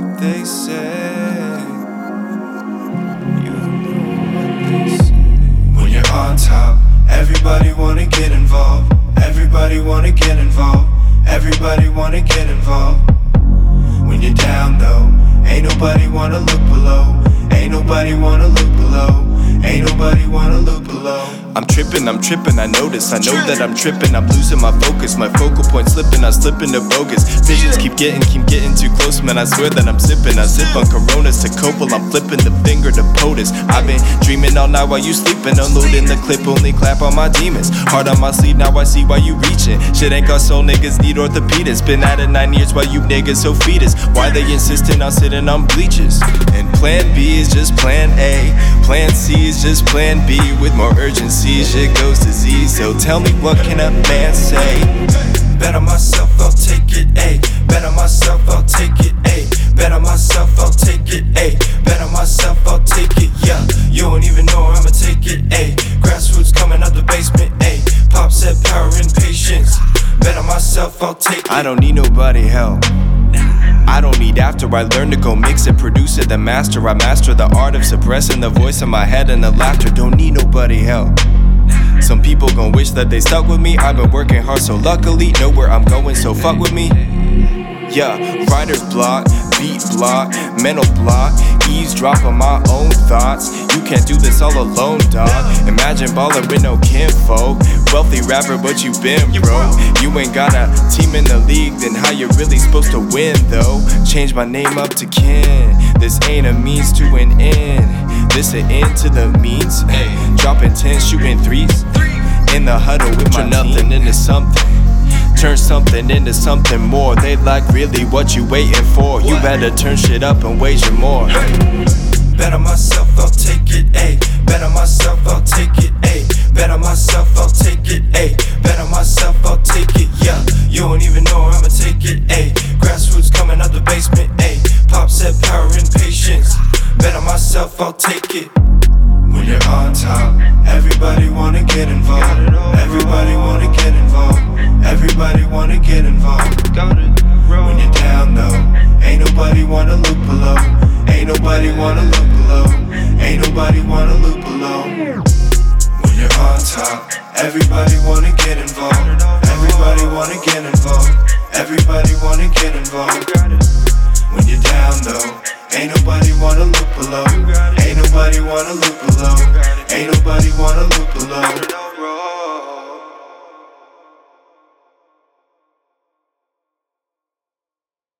what they say. You know what they say. When you're on top, everybody wanna get involved. Everybody wanna get involved. Everybody wanna get involved. When you're down though, ain't nobody wanna look below. Ain't nobody wanna look below. Ain't nobody wanna look below. I'm trippin', I notice, I know that I'm trippin'. I'm losing my focus, my focal point slippin', I slip into bogus. Visions keep getting too close, man, I swear that I'm zippin'. I sip on Coronas to cope while I'm flippin' the finger to POTUS. I've been dreamin' all night while you sleepin', unloadin' the clip, only clap on my demons. Heart on my sleeve, now I see why you reachin'. Shit ain't got soul, niggas need orthopedists. Been at it 9 years, why you niggas so fetus? Why they insistin' on sittin' on bleachers? And plan B is just plan A, plan C is just plan B. With more urgency, it goes to Z, so tell me what can a man say? Bet on myself, I'll take it, ayy. Bet on myself, I'll take it, ayy. Bet on myself, I'll take it, ayy. Bet on myself, I'll take it, yeah. You don't even know I'ma take it, ayy. Grassroots coming out the basement, ayy. Pop said power and patience. Bet on myself, I'll take it. I don't need nobody help. I don't need after, I learn to go mix it, produce it, then master. I master the art of suppressing the voice in my head and the laughter. Don't need nobody help. Some people gon' wish that they stuck with me. I've been working hard, so luckily know where I'm going, so fuck with me. Yeah, writer's block, beat block, mental block, eavesdrop on my own thoughts. You can't do this all alone, dog. Imagine ballin' with no kinfolk. Wealthy rapper, but you been broke. You ain't got a team in the league, then how you really supposed to win, though? Change my name up to Ken. This ain't a means to an end. This an end to the means. Dropping 10, shooting threes. In the huddle with my nothing into something. Turn something into something more. They like really what you waiting for. You better turn shit up and wager more. Bet on myself, I'll take it, ayy. Bet on myself, I'll take it, ayy. Bet on myself, I'll take it, ayy. Bet on myself, I'll take it, yeah. You don't even know I'ma take it, ayy. Grassroots coming out the basement, ayy. Pop said power and patience. Bet on myself, I'll take it. When you're on top, everybody wanna get involved. Everybody wanna get involved. Everybody wanna get involved. When you're down though, ain't nobody wanna look below. Ain't nobody wanna look below. Ain't nobody wanna look below. When you're on top, everybody wanna get involved. Everybody wanna get involved. Everybody wanna get involved. When you're down though, ain't nobody wanna look below. Ain't nobody wanna look below. Ain't nobody wanna look below.